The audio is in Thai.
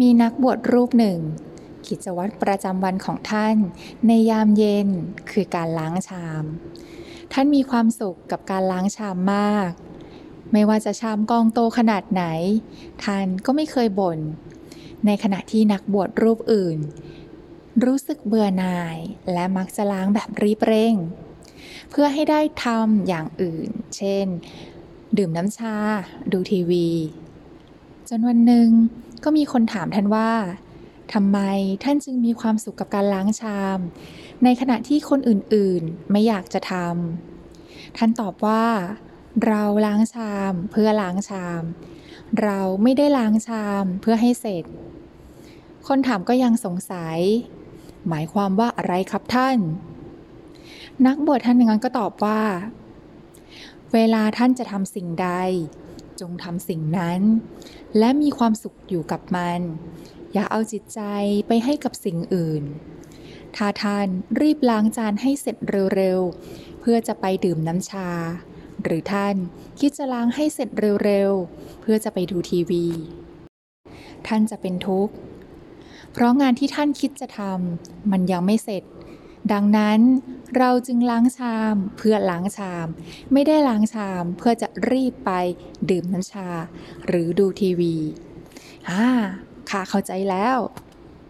มีนักบวชรูปหนึ่งกิจวัตรประจำวันของท่านในยามเย็นคือการล้างชามท่านมีความสุขกับการล้างชามมากไม่ว่าจะชามกองโตขนาดไหนท่านก็ไม่เคยบ่นในขณะที่นักบวชรูปอื่นรู้สึกเบื่อหน่ายและมักจะล้างแบบรีบเร่งเพื่อให้ได้ทำอย่างอื่นเช่นดื่มน้ำชาดูทีวีจนวันหนึ่งก็มีคนถามท่านว่าทำไมท่านจึงมีความสุขกับการล้างชามในขณะที่คนอื่นๆไม่อยากจะทำท่านตอบว่าเราล้างชามเพื่อล้างชามเราไม่ได้ล้างชามเพื่อให้เสร็จคนถามก็ยังสงสัยหมายความว่าอะไรครับท่านนักบวชท่านนั้นก็ตอบว่าเวลาท่านจะทำสิ่งใดจงทำสิ่งนั้นและมีความสุขอยู่กับมันอย่าเอาจิตใจไปให้กับสิ่งอื่นถ้าท่านรีบล้างจานให้เสร็จเร็วๆเพื่อจะไปดื่มน้ำชาหรือท่านคิดจะล้างให้เสร็จเร็วๆเพื่อจะไปดูทีวีท่านจะเป็นทุกข์เพราะงานที่ท่านคิดจะทำมันยังไม่เสร็จดังนั้นเราจึงล้างชามเพื่อล้างชามไม่ได้ล้างชามเพื่อจะรีบไปดื่มน้ำชาหรือดูทีวีข้าเข้าใจแล้ว